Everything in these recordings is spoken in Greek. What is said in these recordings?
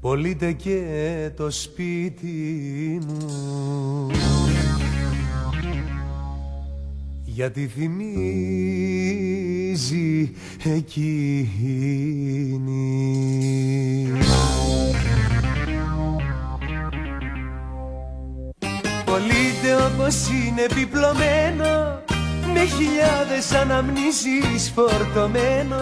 Πωλείται και το σπίτι μου γιατί θυμίζει εκείνη. Πωλείται όπως είναι επιπλωμένο με χιλιάδες αναμνήσεις φορτωμένο.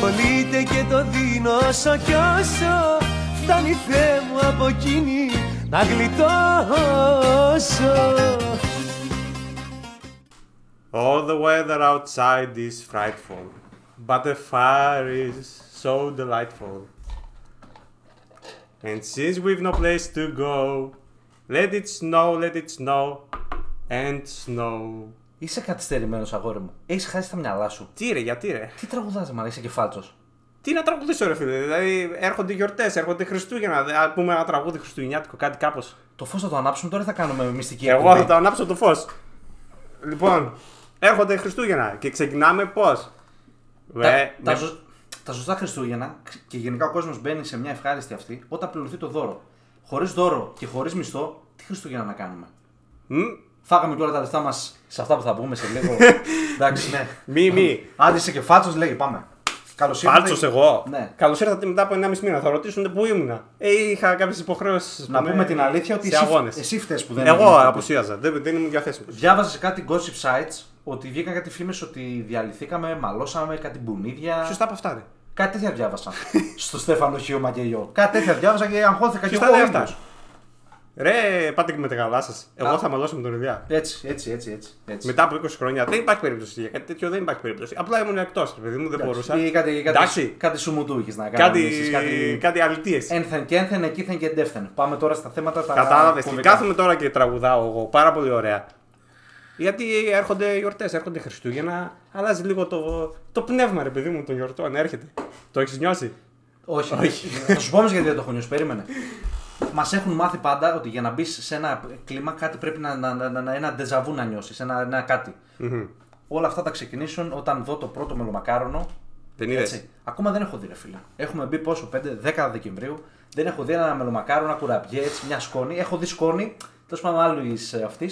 Πωλείται και το δίνω όσο κι όσο φτάνει, Θεέ μου, από εκείνη να γλιτώσω. All the weather outside is frightful, but the fire is so delightful. And since we've no place to go, let it snow and snow. Είσαι καθυστερημένος, αγόρι μου. Έχεις χάσει τα μυαλά σου. Τι ρε, γιατί ρε. Τι τραγουδάς, μάρα, είσαι και φάλτσος. Τι να τραγουδήσω, ρε φίλε. Δηλαδή, έρχονται οι γιορτές, έρχονται Χριστούγεννα. Να πούμε ένα τραγούδι χριστουγεννιάτικο, κάτι κάπως. Το φως θα το ανάψουμε τώρα ή θα κάνουμε μυστική εκπομπή? Εγώ θα το ανάψω το φως. Λοιπόν, έρχονται Χριστούγεννα και ξεκινάμε πώς. Τα σωστά Χριστούγεννα και γενικά ο κόσμος μπαίνει σε μια ευχάριστη αυτή όταν πληρωθεί το δώρο. Χωρίς δώρο και χωρίς μισθό, τι Χριστούγεννα να κάνουμε. Φάγαμε τώρα τα λεφτά μας σε αυτά που θα πούμε σε λίγο. Εντάξει, ναι. Άντισε και φάτσος, λέγε, πάμε. Καλώς ήρθατε. Φάτσος, εγώ. Ναι. Καλώς ήρθατε μετά από 1,5 μήνα. Θα ρωτήσουν πού ήμουνα. Είχα κάποιες υποχρεώσεις. Να πούμε την αλήθεια ότι εσύ φταίς που δεν ήμουν. Εγώ απουσίαζα. Δεν ήμουν διαθέσιμος. Διάβαζα σε κάτι gossip sites ότι βγήκαν κάτι φήμες ότι διαλυθήκαμε, μαλώσαμε, κάτι μπουνίδια. Ποιος τα είπε αυτά, ρε? Κάτι τέτοια διάβασα. Στο Στέφανο Χίο Μακελιό. Κάτι τέτοια διάβασα και αγχώθηκα κι εγώ. Ρε, πάτε και με τα καλά σας. Εγώ θα μαλώσω με τον Ηλιά. Έτσι. Μετά από 20 χρόνια δεν υπάρχει περίπτωση για κάτι τέτοιο, δεν υπάρχει περίπτωση. Απλά ήμουν εκτός, παιδί μου, δεν μπορούσα. Κάτι σου μου τούχες να κάνεις. Κάτι αλητίες. Ένθεν και ένθεν, εκείθεν και εντεύθεν. Πάμε τώρα στα θέματα τα. Κατάλαβες. Κάθομαι τώρα και τραγουδάω εγώ. Πάρα πολύ ωραία. Γιατί έρχονται γιορτές, έρχονται Χριστούγεννα. Αλλάζει λίγο το πνεύμα, ρε παιδί μου, των γιορτών. Έρχεται. Το έχεις νιώσει? Όχι. Θα σου πω γιατί δεν το έχω νιώσει. Περίμενε. Μας έχουν μάθει πάντα ότι για να μπεις σε ένα κλίμα κάτι πρέπει ένα ντεζαβού να νιώσεις, ένα κάτι. Mm-hmm. Όλα αυτά τα ξεκινήσουν όταν δω το πρώτο μελομακάρονο. Δεν είδες? Ακόμα δεν έχω δει, ρε φίλε. Έχουμε μπει πόσο, 5-10 Δεκεμβρίου. Δεν έχω δει ένα μελομακάρονα, κουραμπιέ, έτσι, μια σκόνη. Έχω δει σκόνη, τέλος πάντων άλλη αυτή.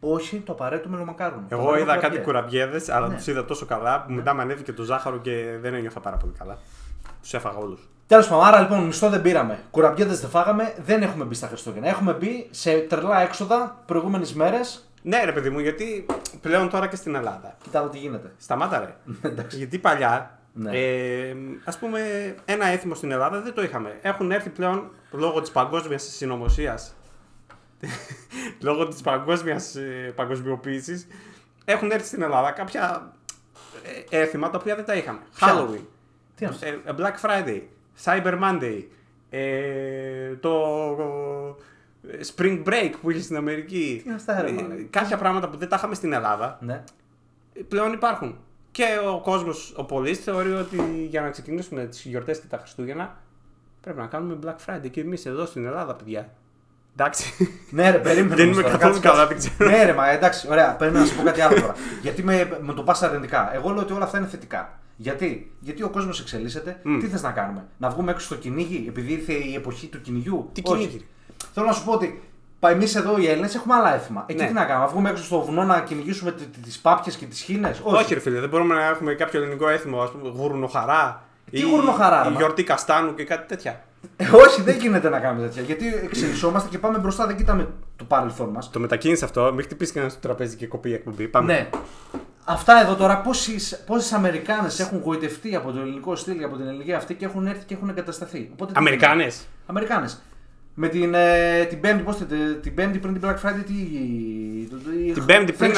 Όχι το απαραίτητο μελομακάρονο. Εγώ είδα κάτι κουραμπιέδες, αλλά τους είδα τόσο καλά που μετά με ανέβηκε το ζάχαρο και δεν ένιωθα πάρα πολύ καλά. Τους έφαγα όλους. Τέλος πάντων, άρα λοιπόν μισθό δεν πήραμε. Κουραμπιέδες δεν φάγαμε, δεν έχουμε μπει στα Χριστούγεννα. Έχουμε μπει σε τρελά έξοδα προηγούμενες μέρες. Ναι, ρε παιδί μου, γιατί πλέον τώρα και στην Ελλάδα. Κοιτάω τι γίνεται. Σταμάτα, ρε. Γιατί παλιά, ας πούμε, ένα έθιμο στην Ελλάδα δεν το είχαμε. Έχουν έρθει πλέον λόγω της παγκόσμιας συνωμοσίας, λόγω της παγκοσμιοποίησης, έχουν έρθει στην Ελλάδα κάποια έθιμα τα οποία δεν τα είχαμε. Halloween. Black Friday, Cyber Monday, το Spring Break που είχε στην Αμερική. Κάποια πράγματα που δεν τα είχαμε στην Ελλάδα, ναι, πλέον υπάρχουν. Και ο κόσμος, ο πολίς, θεωρεί ότι για να ξεκινήσουμε τις γιορτές και τα Χριστούγεννα πρέπει να κάνουμε Black Friday. Και εμείς εδώ στην Ελλάδα, παιδιά. Εντάξει. Ναι, ρε, περίμενα. Δεν είμαι καθόλου καλά, δεν ξέρω. Ναι, ρε, μα εντάξει, ωραία, περίμενα να σου πω κάτι άλλο τώρα. Γιατί με το πας αρνητικά. Εγώ λέω ότι όλα αυτά είναι θετικά. Γιατί ο κόσμος εξελίσσεται, τι θες να κάνουμε, να βγούμε έξω στο κυνήγι, επειδή ήρθε η εποχή του κυνηγιού? Τι κυνήγι? Θέλω να σου πω ότι εμείς εδώ οι Έλληνες έχουμε άλλα έθιμα. Εκεί τι να κάνουμε, να βγούμε έξω στο βουνό να κυνηγήσουμε τις πάπιες και τις χήνες? Όχι, ρε φίλε, δεν μπορούμε να έχουμε κάποιο ελληνικό έθιμο, ας πούμε, γουρνοχαρά. Τι γουρνοχαρά? Η γιορτή καστάνου και κάτι τέτοια. Όχι, δεν γίνεται να κάνουμε τέτοια. Γιατί εξελισσόμαστε και πάμε μπροστά, δεν κοιτάμε το παρελθόν μας. Το μετακίνησε αυτό, μην χτυπήσει κανένα στο τραπέζι και κοπεί η εκπομπή. Ναι. Αυτά εδώ τώρα, πόσες Αμερικάνες έχουν γοητευτεί από το ελληνικό στυλ, από την ελληνική αυτή και έχουν έρθει και έχουν εγκατασταθεί. Αμερικάνες. Αμερικάνες. Με την Πέμπτη, την Πέμπτη πριν την Black Friday, την Πέμπτη πριν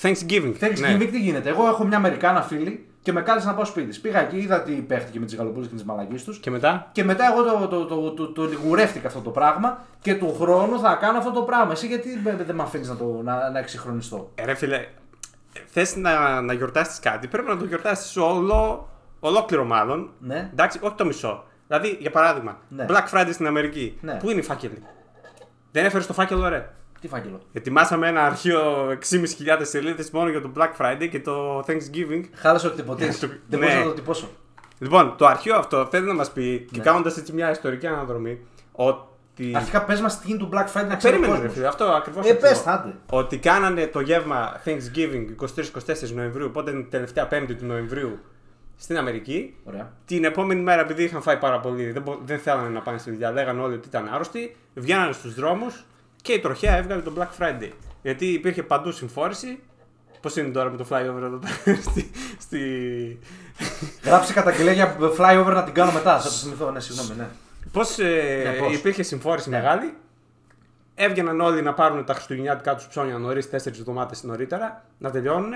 Thanksgiving. Thanksgiving, τι γίνεται. Εγώ έχω μια Αμερικάνα φίλη Και με κάλεσε να πάω σπίτι. Πήγα εκεί, είδα τι παίχτηκε με τις γαλοπούλες και τις μαλακίες τους. Και μετά. Και μετά εγώ το λιγουρεύτηκα αυτό το πράγμα και του χρόνου θα κάνω αυτό το πράγμα. Εσύ γιατί δεν με αφήνεις να εξυγχρονιστώ. Ρε φίλε, θες να γιορτάσεις κάτι, πρέπει να το γιορτάσεις ολόκληρο μάλλον. Ναι. Εντάξει, όχι το μισό. Δηλαδή, για παράδειγμα, ναι. Black Friday στην Αμερική. Ναι. Πού είναι οι φάκελοι. Δεν έφερες το φάκελο, ρε. Τι φάκελο. Ετοιμάσαμε ένα αρχείο 6.500 σελίδες μόνο για το Black Friday και το Thanksgiving. Χάλασε ότι ποτέ. Δεν μπορούσα να το τυπώσω. Λοιπόν, το αρχείο αυτό θέλει να μας πει και κάνοντας έτσι μια ιστορική αναδρομή ότι. Αρχικά πες μας τι είναι το Black Friday να ξέρουμε. Αυτό ακριβώς. Ότι κάνανε το γεύμα Thanksgiving 23-24 Νοεμβρίου, οπότε είναι η τελευταία 5η του Νοεμβρίου στην Αμερική. Ωραία. Την επόμενη μέρα, επειδή είχαν φάει πάρα πολύ, δεν θέλανε να πάνε στη δουλειά, λέγανε όλοι ότι ήταν άρρωστοι, βγαίνανε στους δρόμους. Και η τροχιά έβγαλε τον Black Friday. Γιατί υπήρχε παντού συμφόρηση. Πώς είναι τώρα με το flyover εδώ πέρα στη. Γράψε καταγγελία για flyover να την κάνω μετά. Θα το θυμηθώ, ναι, συγγνώμη, ναι. Πώς υπήρχε συμφόρηση μεγάλη. Έβγαιναν όλοι να πάρουν τα χριστουγεννιάτικα τους ψώνια νωρίς, 4 εβδομάδες νωρίτερα, να τελειώνουν.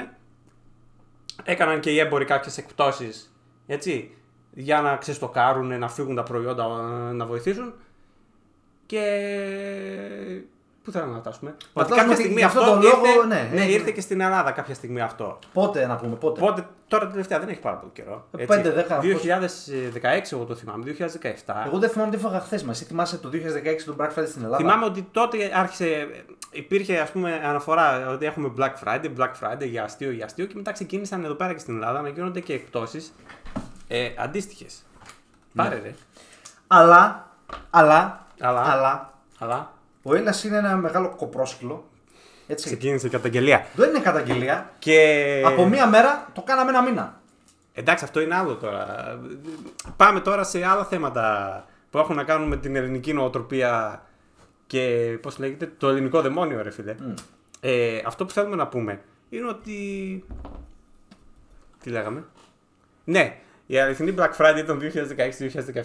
Έκαναν και οι έμποροι κάποιες εκπτώσεις. Έτσι. Για να ξεστοκάρουν, να φύγουν τα προϊόντα, να βοηθήσουν. Και. Πού θέλαμε να φτάσουμε. Ότι κάποια στιγμή αυτό ήρθε, ναι, ήρθε και στην Ελλάδα κάποια στιγμή αυτό. Πότε να πούμε, πότε. Τώρα τελευταία δεν έχει πάρα πολύ καιρό. 5-10. 2016 εγώ το θυμάμαι, 2017. Εγώ δεν θυμάμαι τι έφαγα χθες μας. Εσύ θυμάσαι το 2016 τον Black Friday στην Ελλάδα. Θυμάμαι ότι τότε άρχισε, υπήρχε ας πούμε αναφορά ότι έχουμε Black Friday για αστείο και μετά ξεκίνησαν εδώ πέρα και στην Ελλάδα να γίνονται και εκπτώσεις αντίστοιχες. Ναι. Πάρε ρε. Αλλά. Ο Έλληνας είναι ένα μεγάλο κοπρόσκυλο. Έτσι. Ξεκίνησε η καταγγελία. Δεν είναι καταγγελία. Και... από μία μέρα το κάναμε ένα μήνα. Εντάξει, αυτό είναι άλλο τώρα. Πάμε τώρα σε άλλα θέματα που έχουν να κάνουν με την ελληνική νοοτροπία και πώς λέγεται, το ελληνικό δαιμόνιο, ρε φίλε. Mm. Αυτό που θέλουμε να πούμε είναι ότι. Τι λέγαμε. Ναι. Η αληθινή Black Friday ήταν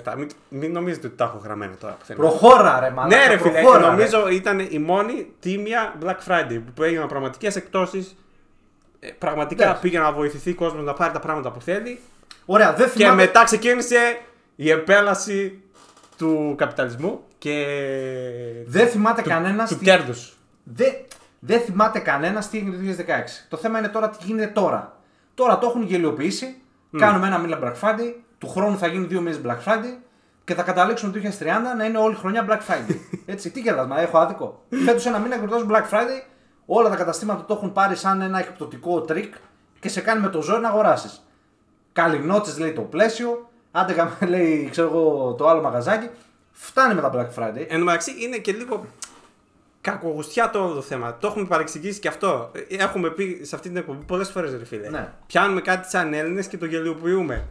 2016-2017. Μην νομίζετε ότι τα έχω γραμμένα τώρα. Προχώρα ρε μάλλον. Ναι ρε φίλε, νομίζω ήταν η μόνη τίμια Black Friday που έγιναν πραγματικές εκπτώσεις. Πραγματικά πήγε να βοηθηθεί ο κόσμος να πάρει τα πράγματα που θέλει. Ωραία, δεν θυμάμαι. Και μετά ξεκίνησε η επέλαση του καπιταλισμού και δεν θυμάται κανένας του κέρδους. Δεν θυμάται κανένας τι έγινε το 2016. Το θέμα είναι τώρα τι γίνεται τώρα. Τώρα το έχουν γελιοποιήσει. Κάνουμε ένα μήνα Black Friday, του χρόνου θα γίνει 2 μήνες Black Friday και θα καταλήξουμε το 2030 να είναι όλη χρονιά Black Friday. Έτσι, τι κερδάσμα, έχω άδικο. Φέτος ένα μήνα γιορτάζουν Black Friday, όλα τα καταστήματα το έχουν πάρει σαν ένα εκπτωτικό τρίκ και σε κάνει με το ζόρι να αγοράσεις. Καληνότσες λέει το πλαίσιο, άντε λέει ξέρω εγώ, το άλλο μαγαζάκι, φτάνει με τα Black Friday. Εν τω μεταξύ είναι και λίγο κακογουστιά το όλο το θέμα. Το έχουμε παρεξηγήσει και αυτό. Έχουμε πει σε αυτή την εκπομπή πολλές φορές, ρε φίλε. Ναι. Πιάνουμε κάτι σαν Έλληνες και το γελιοποιούμε.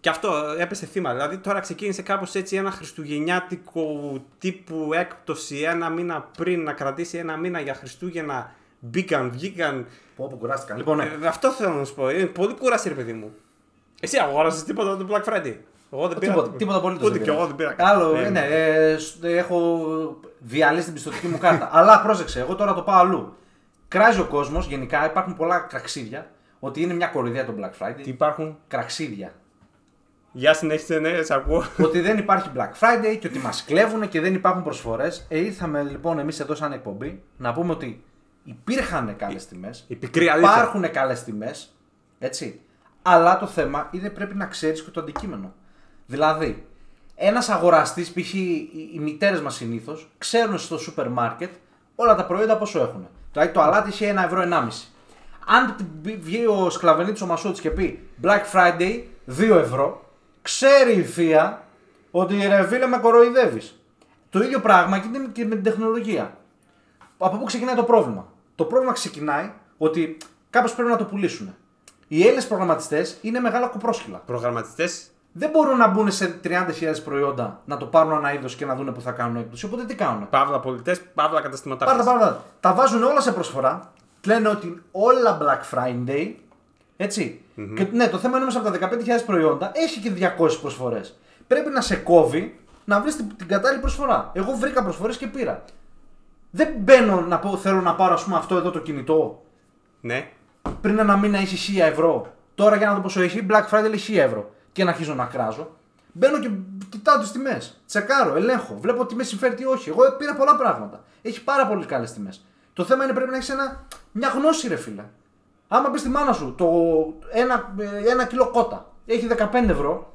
Και αυτό έπεσε θύμα. Δηλαδή τώρα ξεκίνησε κάπως έτσι ένα χριστουγεννιάτικο τύπου έκπτωση ένα μήνα πριν, να κρατήσει ένα μήνα για Χριστούγεννα. Μπήκαν, βγήκαν. Όπου κουράστηκαν. Λοιπόν, ναι. Αυτό θέλω να σου πω. Είναι πολύ κουράση, ρε παιδί μου. Εσύ αγόρασες τίποτα το Black Friday. Εγώ δεν πήρα τίποτα απολύτως. Ούτε και εγώ δεν πήρα. Άλλο, ναι, έχω διαλύσει την πιστωτική μου κάρτα. Αλλά πρόσεξε, εγώ τώρα το πάω αλλού. Κράζει ο κόσμος, γενικά υπάρχουν πολλά κραξίδια, ότι είναι μια κοροϊδία το Black Friday. Τι υπάρχουν? Κραξίδια. Για συνέχισε, ναι, σε ακούω. Ότι δεν υπάρχει Black Friday και ότι μας κλέβουν και δεν υπάρχουν προσφορές. Ήρθαμε λοιπόν εμείς εδώ σαν εκπομπή να πούμε ότι υπήρχαν καλές τιμές. Υπάρχουν καλές τιμές. Έτσι. Αλλά το θέμα είναι πρέπει να ξέρεις και το αντικείμενο. Δηλαδή, ένας αγοραστής, π.χ. οι μητέρες μας συνήθως, ξέρουν στο σούπερ μάρκετ όλα τα προϊόντα πόσο έχουν. Δηλαδή, το αλάτι είχε 1 ευρώ, 1,5. Αν βγει ο Σκλαβενίτης ο Μασούτης και πει Black Friday, 2 ευρώ, ξέρει η θεία ότι ρε φίλε με κοροϊδεύεις. Το ίδιο πράγμα γίνεται και με την τεχνολογία. Από πού ξεκινάει το πρόβλημα? Το πρόβλημα ξεκινάει ότι κάπως πρέπει να το πουλήσουν. Οι Έλληνες προγραμματιστές είναι μεγάλα κοπρόσκυλα. Προγραμματιστές. Δεν μπορούν να μπουν σε 30.000 προϊόντα, να το πάρουν ένα είδος και να δουν που θα κάνουν έκπτωση. Οπότε τι κάνουν. Παύλα πολιτές, παύλα καταστηματάρχες. Παύλα. Τα βάζουν όλα σε προσφορά. Λένε ότι όλα Black Friday. Έτσι. Mm-hmm. Και, ναι, το θέμα είναι μέσα από τα 15.000 προϊόντα έχει και 200 προσφορές. Πρέπει να σε κόβει να βρεις την κατάλληλη προσφορά. Εγώ βρήκα προσφορές και πήρα. Δεν μπαίνω να πω θέλω να πάρω ας πούμε, αυτό εδώ το κινητό. Ναι. Πριν ένα μήνα είχε 1.000 ευρώ Τώρα για να δω πόσο έχει, Black Friday λέει 1000 ευρώ. Και να αρχίζω να κράζω. Μπαίνω και κοιτάω τις τιμές. Τσεκάρω, ελέγχω. Βλέπω τι με συμφέρει, τι όχι. Εγώ πήρα πολλά πράγματα. Έχει πάρα πολύ καλές τιμές. Το θέμα είναι πρέπει να έχεις μια γνώση, ρε φίλε. Άμα πει στη μάνα σου ένα κιλό κότα έχει 15 ευρώ,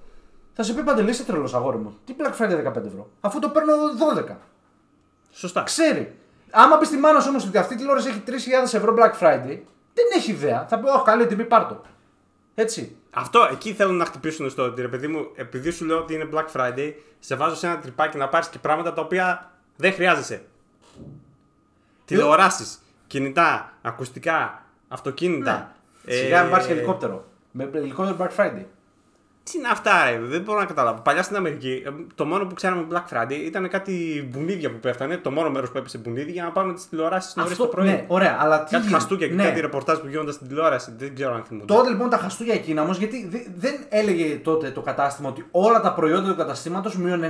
θα σε πει Παντελή, είσαι τρελός αγόρι μου. Τι Black Friday 15 ευρώ, αφού το παίρνω 12. Σωστά. Ξέρει. Άμα πει στη μάνα σου όμως ότι αυτή τη τηλεόραση έχει 3.000 ευρώ Black Friday, δεν έχει ιδέα. Θα πει: Ωχ, καλή τιμή, πάρ' το. Έτσι. Αυτό εκεί θέλουν να χτυπήσουν στο ότι, ρε παιδί μου, επειδή σου λέω ότι είναι Black Friday, σε βάζω σε ένα τρυπάκι να πάρεις και πράγματα τα οποία δεν χρειάζεσαι. Τηλεοράσεις, κινητά, ακουστικά, αυτοκίνητα. Ναι. Σιγά μην πάρεις ελικόπτερο. Με ελικόπτερο Black Friday. Τι είναι αυτά, δεν μπορώ να καταλάβω. Παλιά στην Αμερική, το μόνο που ξέραμε Black Friday ήταν κάτι μπουνίδια που πέφτανε. Το μόνο μέρος που έπεσε μπουνίδια για να πάρουν τις τηλεοράσεις νωρίς το πρωί. Ναι, ωραία, αλλά τι. Κάτι χαστούκια και κάτι ρεπορτάζ που γίνονταν στην τηλεόραση. Δεν ξέρω αν θυμούνται. Τότε λοιπόν τα χαστούκια εκείνα όμως, γιατί δεν έλεγε τότε το κατάστημα ότι όλα τα προϊόντα του καταστήματος μείον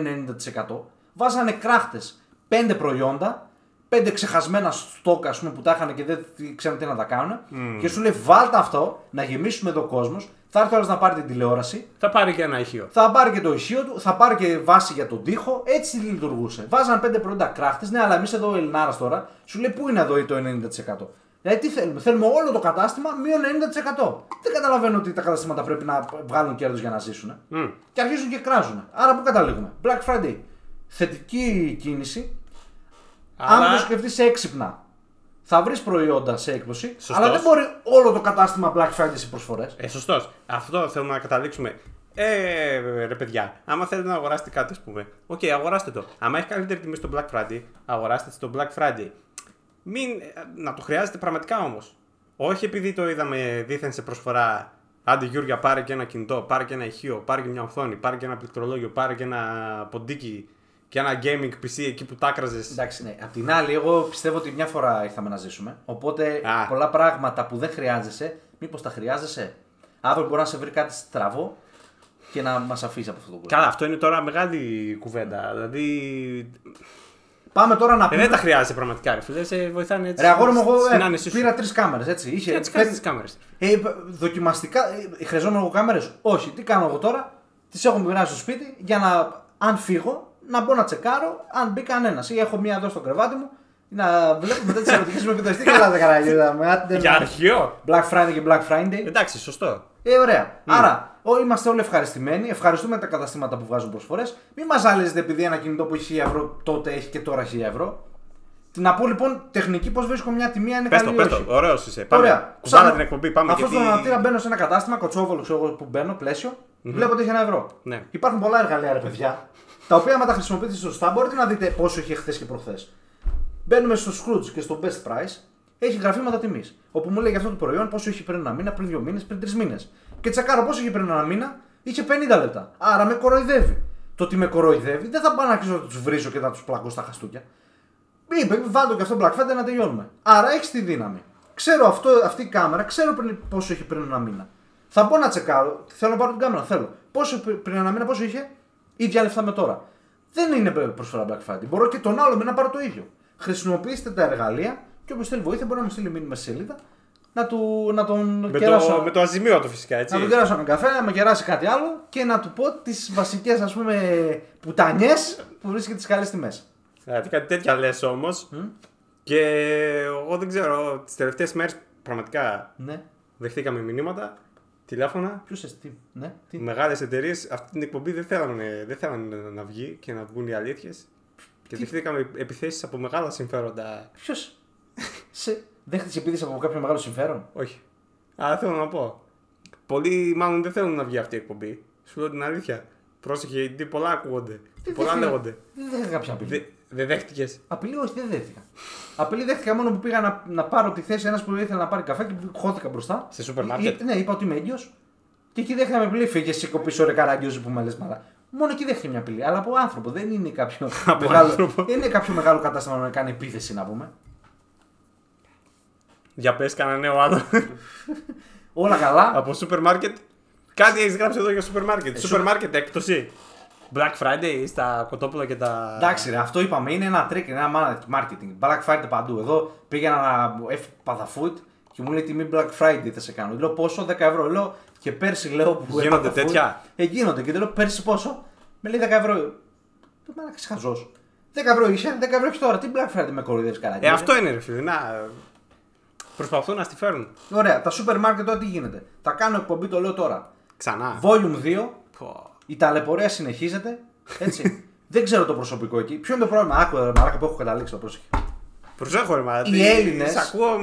90%. Βάζανε κράχτες 5 προϊόντα, 5 ξεχασμένα στόκα που τα είχαν και δεν ξέρουν τι να τα κάνουν. Και σου λέει: Βάλτε αυτό να γεμίσουμε εδώ κόσμο. Θα έρθει ο άλλος να πάρει την τηλεόραση. Θα πάρει και ένα ηχείο. Θα πάρει και το ηχείο του, θα πάρει και βάση για τον τοίχο. Έτσι λειτουργούσε. Βάζαν 5 προϊόντα κράχτες. Ναι, αλλά εμείς εδώ ο Ελληνάρας τώρα σου λέει: Πού είναι εδώ το 90%. Δηλαδή τι θέλουμε, θέλουμε όλο το κατάστημα μείον 90%. Δεν καταλαβαίνω ότι τα καταστήματα πρέπει να βγάλουν κέρδος για να ζήσουν. Και αρχίζουν και κράζουν. Άρα πού καταλήγουμε. Black Friday. Θετική κίνηση. Αλλά... αν το σκεφτείς έξυπνα. Θα βρεις προϊόντα σε έκδοση, σωστός. Αλλά δεν μπορεί όλο το κατάστημα Black Friday σε προσφορές. Σωστός. Αυτό θέλουμε να καταλήξουμε. Ρε παιδιά, άμα θέλετε να αγοράσετε κάτι, ας πούμε, οκ, αγοράστε το. Άμα έχει καλύτερη τιμή στο Black Friday, αγοράστε στο Black Friday. Να το χρειάζεται πραγματικά όμως. Όχι επειδή το είδαμε δήθεν σε προσφορά. Άντε Γιούργια, πάρε και ένα κινητό, πάρε και ένα ηχείο, πάρε και μια οθόνη, πάρε και ένα πληκτρολόγιο, πάρε και ένα ποντίκι. Και ένα gaming PC εκεί που τάκραζες. Εντάξει, ναι. Απ' την άλλη, εγώ πιστεύω ότι μια φορά ήρθαμε να ζήσουμε. Οπότε πολλά πράγματα που δεν χρειάζεσαι, μήπως τα χρειάζεσαι. Αύριο μπορεί να σε βρει κάτι στραβό και να μας αφήσει από αυτό το κόσμο. Καλά, αυτό είναι τώρα μεγάλη κουβέντα. Δηλαδή. Πάμε τώρα να πούμε. Δεν τα χρειάζεσαι πραγματικά, ρε φίλε. Σε βοηθάνε έτσι. Ρε αγόρι μου, εγώ πήρα 3 κάμερες. Έτσι. Είχε τις κάμερες. Δοκιμαστικά. Χρειαζόμουν εγώ κάμερες. Όχι, τι κάνω εγώ τώρα. Τις έχω μοιράσει στο σπίτι για να. Αν φύγω. Να μπορώ να τσεκάρω αν μπει κανένα. Ή έχω μία εδώ στο κρεβάτι μου, να βλέπω μετά τις ερωτικές μου επιτροπές. Τι καλά τα καράγια. Για αρχείο. Black Friday και Black Friday. Εντάξει, σωστό. Ωραία. Άρα, είμαστε όλοι ευχαριστημένοι. Ευχαριστούμε τα καταστήματα που βγάζουν προσφορές. Μην μας ζαλίζετε επειδή ένα κινητό που έχει 1000 ευρώ τότε έχει και τώρα 1000 ευρώ. Να πω λοιπόν τεχνική πώς βρίσκω μια τιμή αν είναι καλή. Πες το, ωραίος είσαι. Πάμε. Κουβάλα την εκπομπή. Πάμε. Αυτό το αναπτύρα μπαίνω σε ένα κατάστημα, Κοτσόβολο που μπαίνω, πλαίσιο. Βλέπω ότι έχει 1 ευρώ. Υπάρχουν πολλά εργαλεία, ρε παιδιά. Τα οποία, άμα τα χρησιμοποιείτε σωστά, μπορείτε να δείτε πόσο είχε χθες και προχθές. Μπαίνουμε στο Scrooge και στο Best Price, έχει γραφήματα τιμής. Όπου μου λέει για αυτό το προϊόν πόσο είχε πριν 1 μήνα, πριν 2 μήνες, πριν 3 μήνες. Και τσακάρω πόσο είχε πριν 1 μήνα, είχε 50 λεπτά. Άρα με κοροϊδεύει. Το ότι με κοροϊδεύει, δεν θα πάω να αρχίσω να τους βρίζω και να τους πλακώ στα χαστούκια. Είπε, βάλτε και αυτό Black Friday να τελειώνουμε. Άρα έχει τη δύναμη. Ξέρω αυτή η κάμερα, ξέρω πόσο είχε πριν 1 μήνα. Θα μπω να τσεκάρω, θέλω να πάρω την κάμερα, θέλω. Πόσο πριν 1 μήνα, πόσο είχε. Ίδια λεφτά με τώρα. Δεν είναι προσφορά Black Friday. Μπορώ και τον άλλο μήνα να πάρω το ίδιο. Χρησιμοποιήστε τα εργαλεία και όποιος θέλει βοήθεια μπορεί να μου στείλει μήνυμα στη σελίδα να τον κεράσω. Με το αζημίωτο φυσικά, έτσι. Να τον κεράσω έναν καφέ, να με κεράσει κάτι άλλο και να του πω τις βασικές ας πούμε πουτανιές που βρίσκει τις καλές τιμές. Κάτι τέτοια λες όμως. Και εγώ δεν ξέρω, τις τελευταίες μέρες πραγματικά δεχτήκαμε μηνύματα. Τηλέφωνα. Ποιος εσύ, τι. Μεγάλες εταιρείες. Αυτή την εκπομπή δεν θέλανε να βγει και να βγουν οι αλήθειες. Και δεχτήκαμε επιθέσεις από μεγάλα συμφέροντα. Ποιος. Δέχτηκε επίθεση από κάποιο μεγάλο συμφέρον. Όχι. Αλλά θέλω να πω. Πολλοί μάλλον δεν θέλουν να βγει αυτή η εκπομπή. Σου λέω την αλήθεια. Πρόσεχε γιατί πολλά ακούγονται. Πολλά λέγονται. Δεν δέχτηκα κάποια απειλή. Δεν δέχτηκε. Απειλή, όχι, δεν δέχτηκα. Απειλή δέχτηκα μόνο που πήγα να πάρω τη θέση ένας που ήθελε να πάρει καφέ και χώθηκα μπροστά. Σε σούπερ μάρκετ. Ναι, είπα ότι είμαι έγκυος. Και εκεί δέχτηκα με απειλή. Φύγε, σήκω πίσω, ρε καράγκιος που με λες μαλάκα. Μόνο εκεί δέχτηκε μια απειλή. Αλλά από άνθρωπο. Δεν είναι κάποιο, μεγάλο κατάστημα να κάνει επίθεση, να πούμε. Για πες κανένα νέο άλλο. Όλα καλά. Από σούπερ μάρκετ. Κάτι έχει γράψει εδώ για σούπερ μάρκετ. Σούπερ μάρκετ έκπτωση. Black Friday στα κοτόπουλα και τα. Εντάξει, ρε, αυτό είπαμε. Είναι ένα trick, είναι ένα marketing. Black Friday παντού. Εδώ πήγαινα να έφυγα παδαφούτ και μου λέει τιμή Black Friday θα σε κάνω. Λέω πόσο, 10 ευρώ. Λέω Και πέρσι λέω που. Γίνονται τέτοια. Γίνονται και λέω πέρσι πόσο. Με λέει 10 ευρώ. Το μάνα χαζό. 10 ευρώ είσαι, 10 ευρώ έχει τώρα. Τι Black Friday με κοροϊδεύει καλά. Αυτό είναι ρε φίλε. Να. Προσπαθούν να στη φέρουν. Ωραία. Τα σούπερ μάρκετ τώρα τι γίνεται. Θα κάνω εκπομπή, το λέω τώρα. Ξανά. Volume 2. Η ταλαιπωρία συνεχίζεται. Έτσι. Δεν ξέρω το προσωπικό εκεί. Ποιο είναι το πρόβλημα. Άκου ρε μαράκα που έχω καταλήξει το πρόσεχε. Προσέχω ρε μαράκα. Οι Έλληνες. Τις ακούω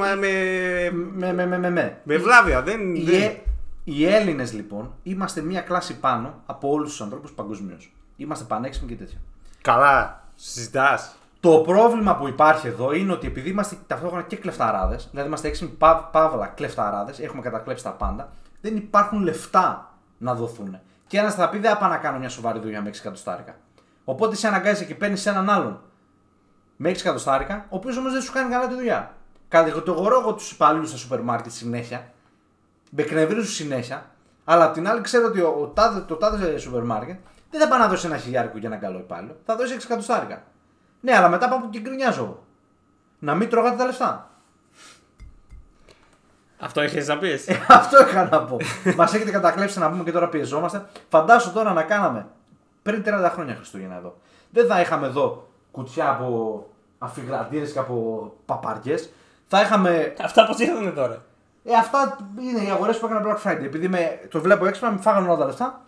με βλάβεια. Οι Έλληνες λοιπόν είμαστε μια κλάση πάνω από όλους τους ανθρώπους παγκοσμίως. Είμαστε πανέξυπνοι και τέτοια. Καλά. Συζητάς. Το πρόβλημα που υπάρχει εδώ είναι ότι επειδή είμαστε ταυτόχρονα και κλεφταράδες, δηλαδή είμαστε έξυπνοι παύλα κλεφταράδες, έχουμε κατακλέψει τα πάντα, δεν υπάρχουν λεφτά να δοθούν. Και ένας θα πει: δεν θα πάω να κάνω μια σοβαρή δουλειά με 6 εκατοστάρικα. Οπότε σε αναγκάζει και παίρνει έναν άλλον με 6 εκατοστάρικα, ο οποίος όμως δεν σου κάνει καλά τη δουλειά. Κατηγορώ εγώ τους υπαλλήλους στα σούπερ μάρκετ συνέχεια, με εκνευρίζουν συνέχεια, αλλά απ' την άλλη ξέρω ότι το τάδε σούπερ μάρκετ δεν θα πάει να δώσει ένα χιλιάρικο για έναν καλό υπάλληλο, θα δώσει 6 εκατοστάρικα. Ναι, αλλά μετά πάω και γκρινιάζω. Να μην τρώγατε τα λεφτά. Αυτό είχες να πεις. Αυτό είχα να πω. Μας έχετε κατακλέψει να πούμε και τώρα πιεζόμαστε. Φαντάσου τώρα να κάναμε πριν 30 χρόνια Χριστούγεννα εδώ. Δεν θα είχαμε εδώ κουτιά από αφιγραντήρες και από παπαριές. Θα είχαμε. Αυτά πώς ήρθανε τώρα. Αυτά είναι οι αγορές που έκανα Black Friday. Επειδή το βλέπω έξυπνα, με φάγανε όλα τα λεφτά.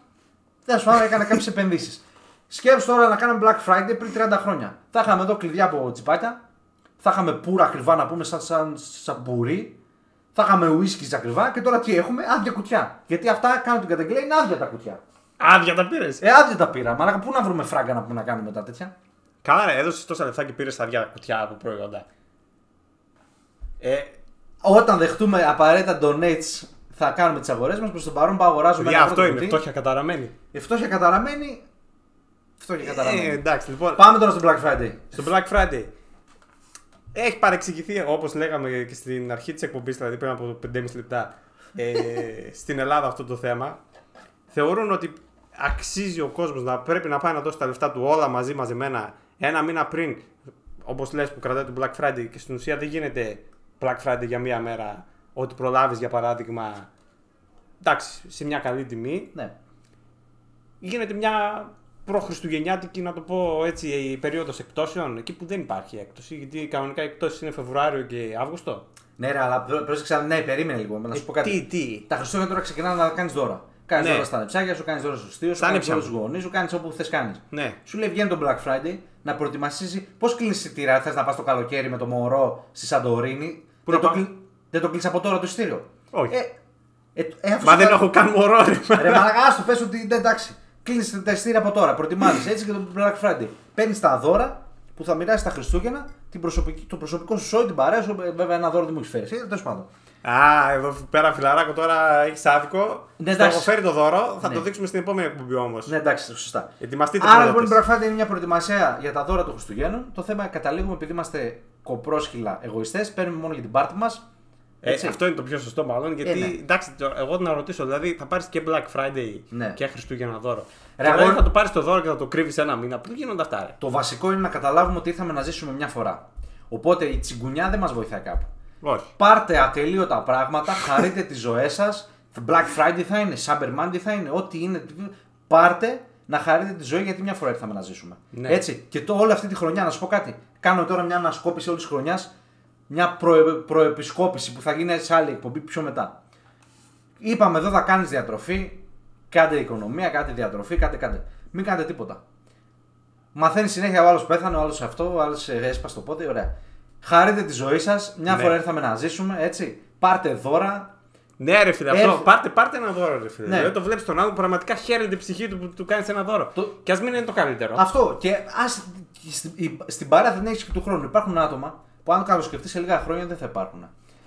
Δεν σου έκανα κάποιες επενδύσεις. Σκέψου τώρα να κάνουμε Black Friday πριν 30 χρόνια. Θα είχαμε εδώ κλειδιά από τσιπάκια. Θα είχαμε πουρα ακριβά να πούμε σαν μπουρί. Θα είχαμε ουίσκι ακριβά και τώρα τι έχουμε, άδεια κουτιά. Γιατί αυτά κάνουν την καταγγελία, είναι άδεια τα κουτιά. Άδεια τα πήρε. Άδεια τα πήρα. Μα πού να βρούμε φράγκα να πούμε να κάνουμε τα τέτοια. Καλά, έδωσε τόσα λεφτά και πήρε άδεια κουτιά από προϊόντα. Όταν δεχτούμε απαραίτητα donates, θα κάνουμε τις αγορές μας. Προς τον παρόν πάω αγοράζουμε. Για αυτό είναι φτώχεια καταραμένη. Η φτώχεια καταραμένη. Αυτό και καταλαβαίνω. Εντάξει, λοιπόν. Πάμε τώρα στο Black Friday. Στο Black Friday. Έχει παρεξηγηθεί, όπως λέγαμε και στην αρχή της εκπομπής, δηλαδή πριν από 5,5 λεπτά, στην Ελλάδα αυτό το θέμα. Θεωρούν ότι αξίζει ο κόσμος να πρέπει να πάει να δώσει τα λεφτά του όλα μαζί μαζεμένα ένα μήνα πριν, όπως λες, που κρατάει το Black Friday, και στην ουσία δεν γίνεται Black Friday για μία μέρα. Ό,τι προλάβεις, για παράδειγμα, εντάξει, σε μια καλή τιμή. Ναι. Γίνεται μια προχριστουγεννιάτικη, να το πω έτσι, η περίοδος εκπτώσεων, εκεί που δεν υπάρχει έκπτωση, γιατί κανονικά οι εκπτώσεις είναι Φεβρουάριο και Αύγουστο. Ναι, ρε, αλλά πρόσεξα, ναι, περίμενε λίγο. Να σου πω κάτι. Τι. Τα Χριστούγεννα τώρα ξεκινάνε να κάνεις δώρα. Κάνεις δώρα στα νεψάκια σου, κάνεις δώρα στους θείους σου, κάνεις δώρα στους γονείς σου, κάνεις όπου θες κάνεις. Ναι. Σου λέει βγαίνει το Black Friday να προετοιμάσεις. Πώς κλείνεις εισιτήρια, θες να πας το καλοκαίρι με το μωρό στη Σαντορίνη. Δεν το κλείνεις από τώρα το εισιτήριο. Όχι. Μα δεν έχω καν μωρό, ρε. Μαλάκα, πες ότι εντάξει. Κλείνεις τα εισιτήρια από τώρα, προετοιμάζεις έτσι και το Black Friday. Παίρνεις τα δώρα που θα μοιράσεις τα Χριστούγεννα, το προσωπικό σου σόι, την παρέα σου, βέβαια ένα δώρο δεν μου έχεις φέρει. Τέλος πάντων. Α, εδώ πέρα φιλαράκο τώρα έχεις άδικο. Ναι, θα έχω φέρει το δώρο, θα το δείξουμε στην επόμενη εκπομπή όμως. Ναι, εντάξει, σωστά. Ετοιμαστείτε. Άρα λοιπόν η Black Friday είναι μια προετοιμασία για τα δώρα των Χριστουγέννων. Το θέμα καταλήγουμε επειδή είμαστε κοπρόσχυλα εγωιστές, παίρνουμε μόνο για την πάρτι μας. Αυτό είναι το πιο σωστό, μάλλον. Γιατί εντάξει, εγώ να ρωτήσω, δηλαδή θα πάρεις και Black Friday και Χριστούγεννα δώρο. Δηλαδή θα το πάρεις το δώρο και θα το κρύβεις ένα μήνα. Πού γίνονται αυτά, ρε. Το βασικό είναι να καταλάβουμε ότι ήρθαμε να ζήσουμε μια φορά. Οπότε η τσιγκουνιά δεν μας βοηθάει κάπου. Όχι. Πάρτε ατελείωτα πράγματα, χαρείτε τις ζωές σας. Black Friday θα είναι, Cyber Monday θα είναι, ό,τι είναι. Πάρτε να χαρείτε τη ζωή, γιατί μια φορά ήρθαμε να ζήσουμε. Ναι. Έτσι. Και όλη αυτή τη χρονιά, να σου πω κάτι. Κάνω τώρα μια ανασκόπηση όλη τη χρονιά. Μια προεπισκόπηση που θα γίνει σε άλλη εκπομπή πιο μετά. Είπαμε εδώ θα κάνεις διατροφή, κάντε οικονομία, κάντε διατροφή, κάντε. Μην κάντε τίποτα. Μαθαίνεις συνέχεια, ο άλλος πέθανε, ο άλλος αυτό, ο άλλος έσπασε το πόδι, ωραία. Χαρείτε τη ζωή σας, μια φορά ήρθαμε να ζήσουμε, έτσι. Πάρτε δώρα. Ναι, ρε φίλε, αυτό. Πάρτε ένα δώρο, ρε φίλε. Ναι. Δηλαδή, το βλέπεις τον άλλον, πραγματικά χαίρεται η ψυχή του που του κάνεις ένα δώρο. Και ας μην είναι το καλύτερο. Αυτό. Και στην παρέα δεν έχεις και του χρόνου. Υπάρχουν άτομα που αν καλοσκεφτεί σε λίγα χρόνια δεν θα υπάρχουν.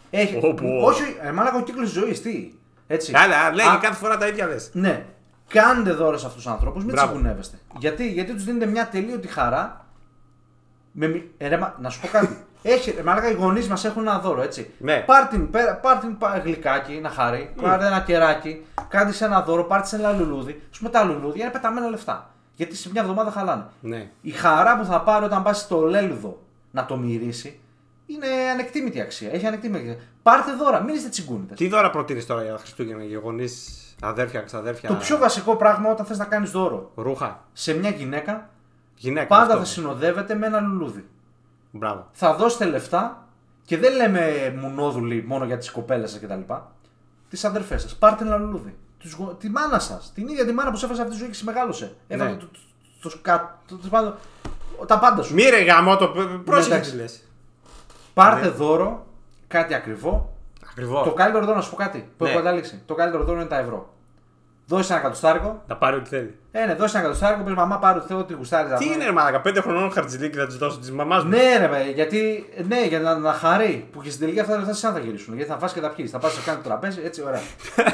Έχει. Όχι, μάλλον ο κύκλος της ζωής, τι. Έτσι. Καλά, λέει κάθε φορά τα ίδια λες. Ναι. Κάντε δώρο σε αυτούς τους ανθρώπους, μην τσιγκουνεύεστε. Γιατί τους δίνετε μια τελείωτη χαρά. Να σου πω κάτι. Μάλλον οι γονείς μας έχουν ένα δώρο, έτσι. Ναι. Πάρτε γλυκάκι, να χάρει, πάρτε ένα κεράκι, κάντε σε ένα δώρο, πάρτε σε ένα λουλούδι. Ας πούμε τα λουλούδια είναι πεταμένα λεφτά. Γιατί σε μια εβδομάδα χαλάνε. Ναι. Η χαρά που θα πάρει όταν πας στο λέλουδο να το μυρίσει. είναι ανεκτήμητη αξία. Έχει ανεκτήμητη αξία. Πάρτε δώρα, μην είστε τσιγκούνιδες. Τι δώρα προτείνεις τώρα για Χριστούγεννα, για γονείς, αδέρφια, ξαδέρφια? Το πιο βασικό πράγμα όταν θες να κάνεις δώρο. Ρούχα. Σε μια γυναίκα, πάντα αυτό θα συνοδεύεται με ένα λουλούδι. Μπράβο. Θα δώσετε λεφτά και δεν λέμε μουνόδουλοι μόνο για τις κοπέλες σας κτλ. Τις αδερφές σας. Πάρτε ένα λουλούδι. Τη μάνα σας. Την ίδια τη μάνα που σε έφερε αυτή τη ζωή και σε μεγάλωσε. Έφερε τα πάντα σου. Μη ρε γαμώ, το πρόσεχε λες. Πάρτε δώρο, κάτι ακριβό. Ακριβό. Το καλύτερο δώρο, να σου πω κάτι που έχω καταλήξει. Το καλύτερο δώρο είναι τα ευρώ. Δώσε ένα εκατοστάρικο. Να πάρει ό,τι θέλει. Ναι, δώσε ένα εκατοστάρικο. Πες μαμά, πάρει ό,τι θέλω, ό,τι γουστάρει. Τι είναι, μαλάκα, 5 χρονών χαρτζηλίκι να τη δώσω τη μαμά μου. Ναι, ρε, γιατί ναι, για να χαρεί. Που και στην τελική αυτά τα λεφτά σαν θα γυρίσουν. Γιατί θα φας και τα πιείς. Θα πας σε κάνει το τραπέζι, έτσι, ωραία.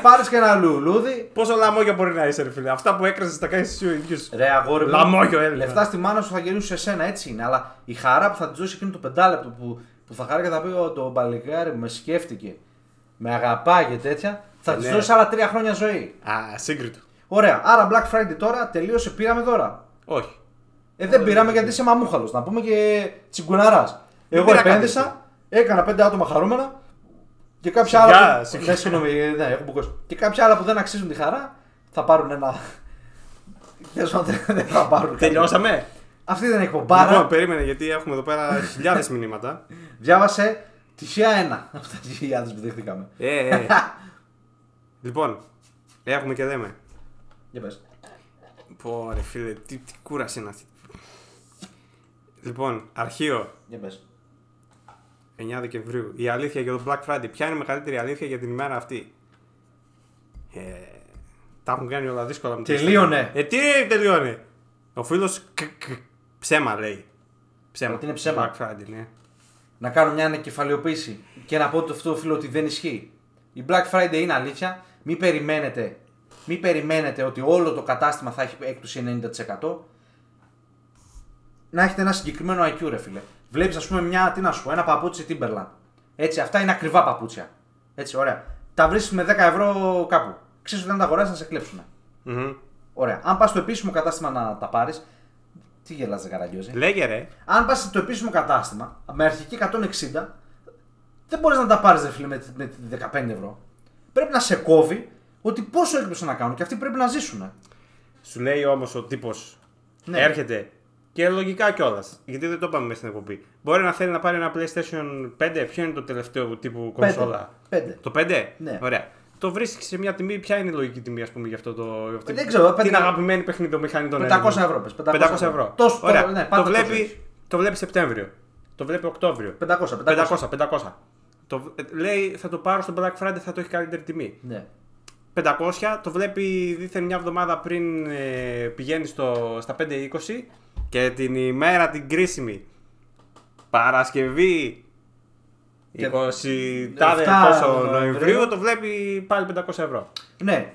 Πάρεις και ένα λουλούδι. Πόσο λαμόγιο μπορεί να είσαι, ρε φίλε. Αυτά που έκραζες τα κάνεις εσύ ο ίδιος. Ρε, αγόρι. Λαμόγιο, έλεγα. Λεφτά στη μάνα σου θα γυρίσουν σε σένα, έτσι είναι. Αλλά η χαρά που θα τη δώσει εκείνο το πεντάλεπτο που θα χαρεί και θα πει το παλικάρι με σκέφτηκε. Με αγαπάει και τέτοια. Θα τη δώσει άλλα 3 χρόνια ζωή. Α, σύγκριτο. Ωραία. Άρα Black Friday τώρα τελείωσε. Πήραμε δώρα? Όχι. Δεν πήραμε γιατί είσαι μαμούχαλος. Να πούμε και τσιγκουναράς. Εγώ επένδυσα, έκανα 5 άτομα χαρούμενα και κάποια άλλα. Ναι, έχω μπουκώσει. Και κάποια άλλα που δεν αξίζουν τη χαρά θα πάρουν ένα. Δεν θα πάρουν. Τελειώσαμε. Αυτή ήταν η εκπομπάρα. Λοιπόν, περίμενε γιατί έχουμε εδώ πέρα χιλιάδες μηνύματα. Διάβασε τυχαία ένα από τα χιλιάδες που δεχτήκαμε. Λοιπόν, έχουμε και δέμε. Για πες. Πω ρε φίλε, τι κούραση είναι αυτή. Λοιπόν, αρχείο. Για πες. 9 Δεκεμβρίου. Η αλήθεια για το Black Friday. Ποια είναι η μεγαλύτερη αλήθεια για την ημέρα αυτή? Τα έχουν κάνει όλα δύσκολα. Τελείωνε. Τι τελείωνε. Ο φίλος ψέμα λέει. Ψέμα. Είναι ψέμα. Black Friday, ναι. Να κάνω μια ανακεφαλαιοποίηση και να πω το αυτό φίλο ότι δεν ισχύει. Η Black Friday είναι αλήθεια. Μην περιμένετε ότι όλο το κατάστημα θα έχει έκπτωση 90%. Να έχετε ένα συγκεκριμένο IQ, ρε φίλε. Βλέπεις, ας πούμε, ένα παπούτσι Timberland. Έτσι, αυτά είναι ακριβά παπούτσια. Έτσι, ωραία. Τα βρεις με 10 ευρώ κάπου. Ξέρεις ότι αν τα αγοράσεις θα σε κλέψουν. Mm-hmm. Ωραία. Αν πας στο επίσημο κατάστημα να τα πάρεις. Τι γελάς, δεν καραγκιόζει. Λέγε ρε. Αν πας στο επίσημο κατάστημα με αρχική 160. Δεν μπορείς να τα πάρεις δε φίλε με 15 ευρώ. Πρέπει να σε κόβει ότι πόσο έκπτωση να κάνουν και αυτοί πρέπει να ζήσουν. Σου λέει όμως ο τύπος, ναι. Έρχεται και λογικά κιόλας. Γιατί δεν το είπαμε μέσα στην εκπομπή. Μπορεί να θέλει να πάρει ένα PlayStation 5. Ποιο είναι το τελευταίο τύπου κονσόλα? 5. Το 5? Ναι. Ωραία. Το βρίσκει σε μια τιμή, ποια είναι η λογική τιμή, ας πούμε, για αυτό το. Δεν ξέρω. Την αγαπημένη παιχνιδομηχανή των Ελλήνων. 500 ευρώ. Ωραία. Ναι, το βλέπει Σεπτέμβριο. Το βλέπει Οκτώβριο. 500. Λέει θα το πάρω στο Black Friday, θα το έχει καλύτερη τιμή. Ναι. 500, το βλέπει δίθεν μια εβδομάδα πριν πηγαίνει στα 5.20 και την ημέρα την κρίσιμη Παρασκευή 20 Νοεμβρίου το βλέπει πάλι 500 ευρώ. Ναι.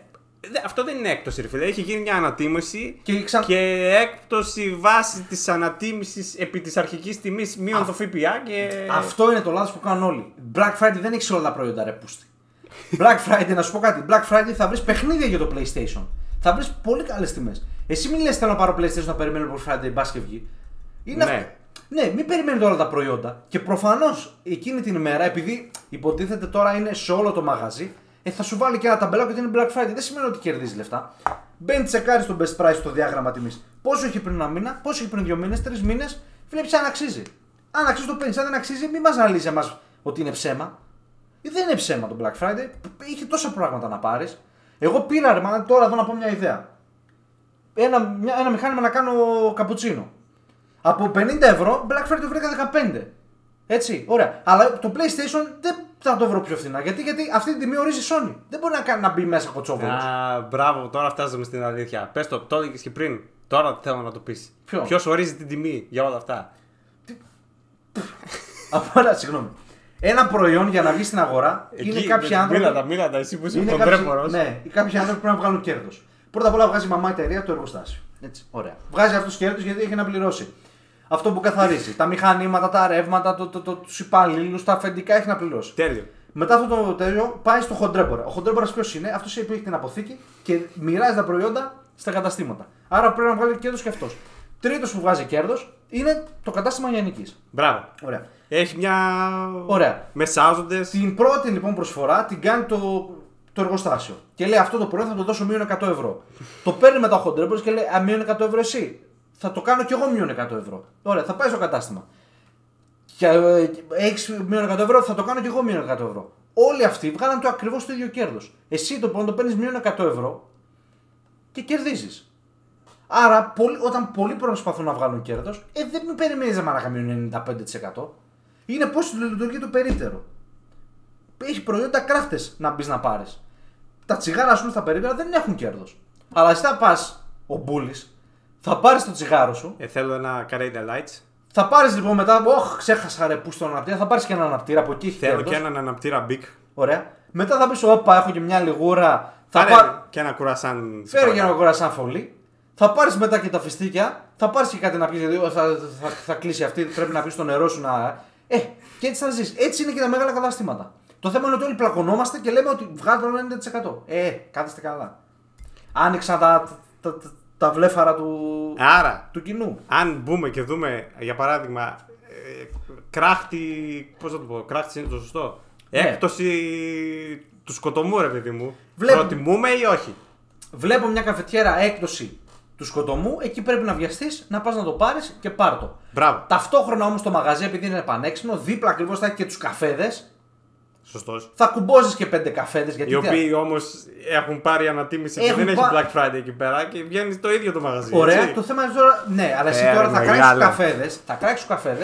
Αυτό δεν είναι έκπτωση, ρε φίλε. Έχει γίνει μια ανατίμηση και έκπτωση βάσει της ανατίμησης επί της αρχικής τιμής μείον το ΦΠΑ και. Αυτό είναι το λάθος που κάνουν όλοι. Black Friday δεν έχει όλα τα προϊόντα, ρε πούστη. Black Friday, να σου πω κάτι. Black Friday θα βρεις παιχνίδια για το PlayStation. Θα βρεις πολύ καλές τιμές. Εσύ μην λες θέλω να πάρω PlayStation να περιμένω το Friday, μπας και βγει. Ναι, μην περιμένετε όλα τα προϊόντα. Και προφανώς εκείνη την ημέρα, επειδή υποτίθεται τώρα είναι σε όλο το μαγαζί. Θα σου βάλει και ένα ταμπελάκι ότι είναι Black Friday. Δεν σημαίνει ότι κερδίζει λεφτά. Μπαίνει, τσεκάρει το best price στο διάγραμμα τιμής. Πόσο είχε πριν ένα μήνα, πόσο είχε πριν 2 μήνες, 3 μήνες. Βλέπεις αν αξίζει. Αν αξίζει το παίρνεις. Αν δεν αξίζει, μην μας αναλύσεις εμάς ότι είναι ψέμα. Δεν είναι ψέμα το Black Friday. Είχε τόσα πράγματα να πάρεις. Εγώ πήρα ρε, μα τώρα εδώ να πω μια ιδέα. Ένα μηχάνημα να κάνω καπουτσίνο. Από 50 ευρώ, Black Friday το βρήκα 15. Έτσι, ωραία. Αλλά το PlayStation δεν θα το βρω πιο φθηνά. Γιατί αυτή την τιμή ορίζει η Sony. Δεν μπορεί να μπει μέσα κοτσόβολος. Α, μπράβο, τώρα φτάσαμε στην αλήθεια. Πες το έλεγες και πριν. Τώρα θέλω να το πεις. Ποιος ορίζει την τιμή για όλα αυτά? Απόλα, συγγνώμη. Ένα προϊόν για να βγει στην αγορά είναι κάποιοι άνθρωποι. Μίλατα, εσύ που είσαι φωτογρέφορος. Ναι, κάποιοι άνθρωποι πρέπει να βγάλουν κέρδος. Πρώτα απ' όλα βγάζει η μαμά εταιρεία το εργοστάσιο. Έτσι, ωραία. Βγάζει αυτός κέρδος γιατί έχει να πληρώσει. Αυτό που καθαρίζει, τα μηχανήματα, τα ρεύματα, τους υπαλλήλους, τα αφεντικά έχει να πληρώσει. Τέλειο. Μετά αυτό το τέλειο πάει στο χοντρέμπορα. Ο χοντρέμπορας ποιος είναι? Αυτός που έχει την αποθήκη και μοιράζει τα προϊόντα στα καταστήματα. Άρα πρέπει να βγάλει κέρδος και αυτός. Τρίτος που βγάζει κέρδος είναι το κατάστημα γενικής. Μπράβο. Ωραία. Έχει μια. Ωραία. Μεσάζοντες. Την πρώτη λοιπόν προσφορά την κάνει το εργοστάσιο. Και λέει αυτό το προϊόν θα το δώσω μείον 100 ευρώ. Το παίρνει μετά ο χοντρέμπορος και λέει α, μείον 100 ευρώ εσύ. Θα το κάνω κι εγώ μείον 100 ευρώ. Ωραία, θα πάει στο κατάστημα. Και έχει μείον 100 ευρώ, θα το κάνω κι εγώ μείον 100 ευρώ. Όλοι αυτοί βγάλαν το ακριβώς το ίδιο κέρδος. Εσύ το πρώτο το παίρνεις μείον 100 ευρώ και κερδίζεις. Άρα όταν πολλοί προσπαθούν να βγάλουν κέρδος, δεν με περιμένεις να μάραγα μείον 95%. Είναι πώς λειτουργεί το περίπτερο. Έχει προϊόντα κράφτες να μπεις να πάρεις. Τα τσιγάρα σου στα περίπτερα δεν έχουν κέρδος. Αλλά εσύ θα πας ο Μπούλης, θα πάρεις το τσιγάρο σου. Θέλω ένα Carina Lights. Θα πάρεις λοιπόν μετά, ξέχασα ρε πού στον αναπτήρα, θα πάρεις και έναν αναπτήρα από εκεί. Θέλω κέρδος. Και έναν αναπτήρα big. Ωραία. Μετά θα πεις, όπα έχω και μια λιγούρα. Θα και ένα κουρασάν. Φέρω και ένα κουρασάν φωλή. Θα πάρεις μετά και τα φιστίκια, θα πάρεις και κάτι να πεις, γιατί θα κλείσει αυτή, πρέπει να πεις το νερό σου να. Και έτσι θα ζεις. Έτσι είναι και τα μεγάλα καταστήματα. Το θέμα είναι ότι όλοι πλακωνόμαστε και λέμε ότι βγάλτε το 90%. Κάθεστε καλά. Άνοιξαν τα βλέφαρα του κοινού. Αν μπούμε και δούμε, για παράδειγμα, κράχτη. Πώς θα το πω, κράχτη είναι το σωστό. Έκπτωση του σκοτωμού, ρε παιδί μου. Προτιμούμε ή όχι. Βλέπω μια καφετιέρα έκπτωση του σκοτωμού, εκεί πρέπει να βιαστείς, να πας να το πάρεις και πάρ' το. Μπράβο. Ταυτόχρονα όμως το μαγαζί, επειδή είναι πανέξυπνο, δίπλα ακριβώς θα έχει και τους καφέδες. Σωστός. Θα κουμπώσεις και 5 καφέδες. Οι οποίοι όμως έχουν πάρει ανατίμηση και δεν έχει Black Friday εκεί πέρα και βγαίνει το ίδιο το μαγαζί. Ωραία, έτσι? Το θέμα είναι τώρα. Ναι, αλλά εσύ τώρα θα κράξεις τους καφέδες,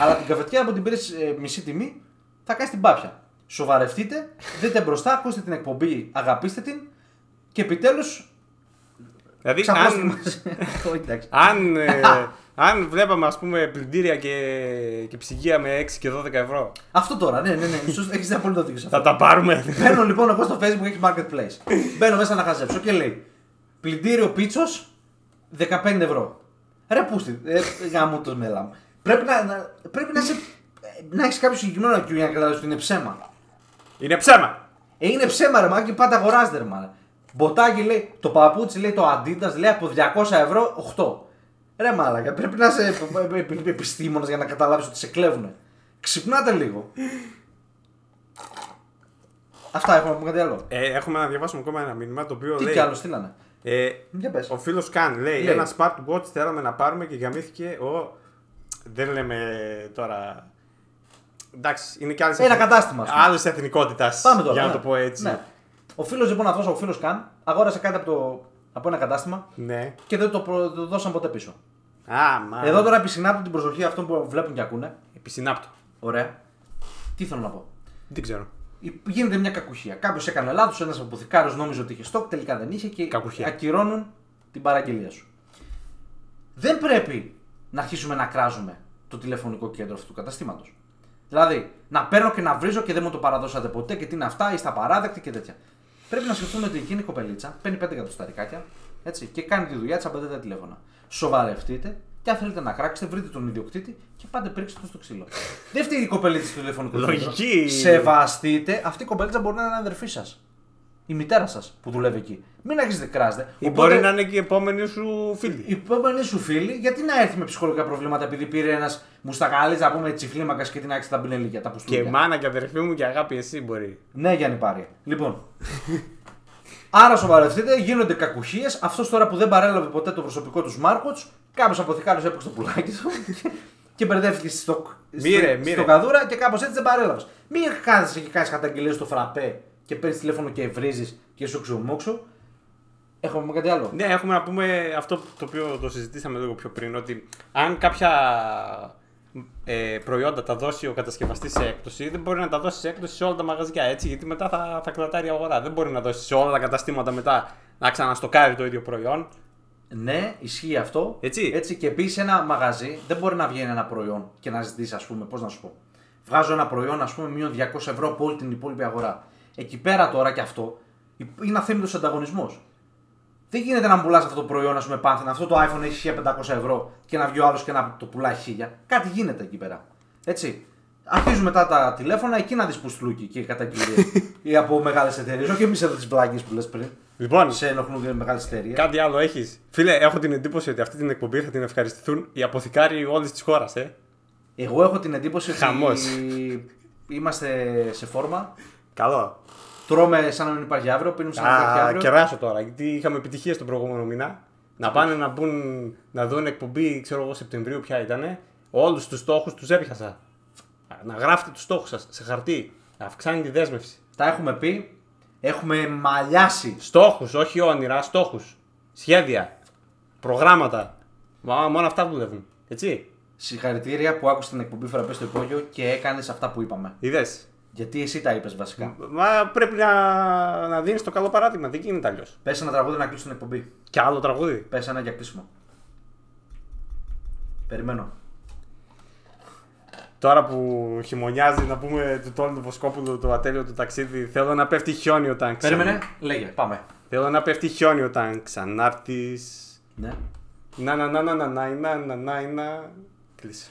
αλλά την καφετιέρα που την πήρες μισή τιμή θα κάνεις την πάπια. Σοβαρευτείτε, δείτε μπροστά, ακούστε την εκπομπή, αγαπήστε την και επιτέλους. Δηλαδή, αν βλέπαμε ας πούμε πλυντήρια και ψυγεία με 6 και 12 ευρώ. Αυτό τώρα, ναι, έχεις απόλυτο δίκιο σε αυτό. Θα τα πάρουμε. Μπαίνω λοιπόν εγώ στο Facebook, έχει marketplace. Μπαίνω μέσα να χαζέψω και λέει πλυντήριο πίτσος 15 ευρώ. Ρε πούστη, γάμο το μέλα. Πρέπει να έχεις κάποιο συγκεκριμένο IQ για να καταλάβεις ότι είναι ψέμα. Είναι ψέμα. Είναι ψέμα ρε μάκι, πάντα αγοράζεται ρε μάνα. Μποτάκι λέει, το παπούτσι λέει, το Adidas λέει από 200 ευρώ 8. Ρε μάλακα, πρέπει να είσαι επιστήμονας για να καταλάβεις ότι σε κλέβουνε. Ξυπνάτε λίγο. Αυτά, έχουμε να πούμε κάτι άλλο. Έχουμε να διαβάσουμε ακόμα ένα μήνυμα το οποίο λέει. Τι κι άλλο στείλανε. Ο φίλος Καν λέει, ένα smartwatch θέλαμε να πάρουμε και γαμήθηκε δεν λέμε τώρα. Εντάξει, είναι κι άλλες. Ένα κατάστημα. Άλλες εθνικότητας. Πάμε τώρα. Για να το πω έτσι. Ναι. Ο φίλος λοιπόν αυτός, ο φίλος Καν, αγόρασε κάτι από ένα κατάστημα και δεν το δώσαν ποτέ πίσω. Εδώ τώρα επισυνάπτω την προσοχή αυτών που βλέπουν και ακούνε. Επισυνάπτω. Ωραία. Τι θέλω να πω. Δεν ξέρω. Γίνεται μια κακουχία. Κάποιος έκανε λάθος, ένας αποθηκάριος νόμιζε ότι είχε στόκ, τελικά δεν είχε και ακυρώνουν την παραγγελία σου. Δεν πρέπει να αρχίσουμε να κράζουμε το τηλεφωνικό κέντρο αυτού του καταστήματος. Δηλαδή, να παίρνω και να βρίζω και δεν μου το παραδώσατε ποτέ και τι είναι αυτά, είστε απαράδεκτοι και τέτοια. Πρέπει να σκεφτούμε ότι εκείνη η κοπελίτσα παίρνει 5 εκατοσταρικάκια και κάνει τη δουλειά της, απαντάει τα τηλέφωνα. Σοβαρευτείτε και αν θέλετε να κράξετε, βρείτε τον ιδιοκτήτη και πάτε πρίξτε τον στο ξύλο. Δεν φταίει η κοπελίτσα του τηλεφωνικού κέντρου. Σεβαστείτε, αυτή η κοπελίτσα μπορεί να είναι αδερφή σας. Η μητέρα σας που δουλεύει εκεί. Μην αρχίσετε κράζετε. Μπορεί να είναι και η επόμενη σου φίλη. Η επόμενη σου φίλη, γιατί να έρθει με ψυχολογικά προβλήματα επειδή πήρε ένας μουστακαλίτσα να πούμε τσιφλίμακα και την άξιζε τα μπινελίκια. Τα πουστούλια. Και μάνα και αδερφή μου και αγάπη, εσύ μπορεί. Ναι, Γιάννη Πάρη. Λοιπόν. Άρα σοβαρευτείτε, γίνονται κακουχίες. Αυτός τώρα που δεν παρέλαβε ποτέ το προσωπικό του smartwatch, κάποιος αποθηκάριος έπαιξε το πουλάκι του και μπερδεύτηκε στο καδούρα και κάπως έτσι δεν παρέλαβε. Μην χάνεσαι και κάνει καταγγελίες στο φραπέ. Και παίρνεις τηλέφωνο και βρίζεις και σου ξουμούξου. Έχουμε να πούμε κάτι άλλο. Ναι, έχουμε να πούμε αυτό το οποίο το συζητήσαμε λίγο πιο πριν. Ότι αν κάποια προϊόντα τα δώσει ο κατασκευαστής σε έκπτωση, δεν μπορεί να τα δώσει σε έκπτωση σε όλα τα μαγαζιά. Έτσι, γιατί μετά θα κλατάρει η αγορά. Δεν μπορεί να δώσει σε όλα τα καταστήματα μετά να ξαναστοκάρει το ίδιο προϊόν. Ναι, ισχύει αυτό. Έτσι και επίσης ένα μαγαζί δεν μπορεί να βγαίνει ένα προϊόν και να ζητήσει, ας πούμε, πώς να σου πω. Βγάζω ένα προϊόν, ας πούμε, μείον 200 ευρώ από όλη την υπόλοιπη αγορά. Εκεί πέρα τώρα και αυτό είναι αθέμητος ανταγωνισμός. Δεν γίνεται να πουλάς αυτό το προϊόν, ας πούμε, πάθαινα. Αυτό το iPhone έχει 1500 ευρώ και να βγει ο άλλος και να το πουλάει 1000. Κάτι γίνεται εκεί πέρα. Έτσι. Αρχίζουν μετά τα τηλέφωνα, εκεί να δεις πουστλούκι και καταγγελίες ή από μεγάλες εταιρείες. Όχι εμείς εδώ τις πλάγκες που λες πριν. Λοιπόν, σε ενοχλούν μεγάλες εταιρείες. Κάτι άλλο έχεις. Φίλε, έχω την εντύπωση ότι αυτή την εκπομπή θα την ευχαριστηθούν οι αποθηκάροι όλης της χώρας. Εγώ έχω την εντύπωση ότι είμαστε σε φόρμα. Καλό. Τρώμε σαν να μην υπάρχει αύριο, πίνουμε σαν να μην υπάρχει αύριο. Κεράσω τώρα, γιατί είχαμε επιτυχίες τον προηγούμενο μήνα. Να πάνε να μπουν, να δουν εκπομπή, ξέρω εγώ, Σεπτεμβρίου ποια ήτανε. Όλους τους στόχους τους έπιασα. Να γράφετε τους στόχους σας σε χαρτί. Να αυξάνει τη δέσμευση. Τα έχουμε πει. Έχουμε μαλλιάσει. Στόχους, όχι όνειρα, στόχους. Σχέδια. Προγράμματα. Μόνο αυτά δουλεύουν. Έτσι. Συγχαρητήρια που άκουσες την εκπομπή Φραπέ στο υπόγειο και έκανες αυτά που είπαμε. Είδες. Γιατί εσύ τα είπες βασικά. Μα πρέπει να δίνεις το καλό παράδειγμα. Δεν γίνεται αλλιώς. Πες ένα τραγούδι να κλείσει την εκπομπή. Και άλλο τραγούδι. Πες ένα για κλείσιμο. Περιμένω. Τώρα που χειμωνιάζει, να πούμε του Τόλου του Βοσκόπουλου το ατέλειο του ταξίδι. Θέλω να πέφτει χιόνι όταν ξανά. Περίμενε, λέγε, πάμε. Θέλω να πέφτει χιόνι όταν ξανάρθεις. Ναι. Να, κλείσε.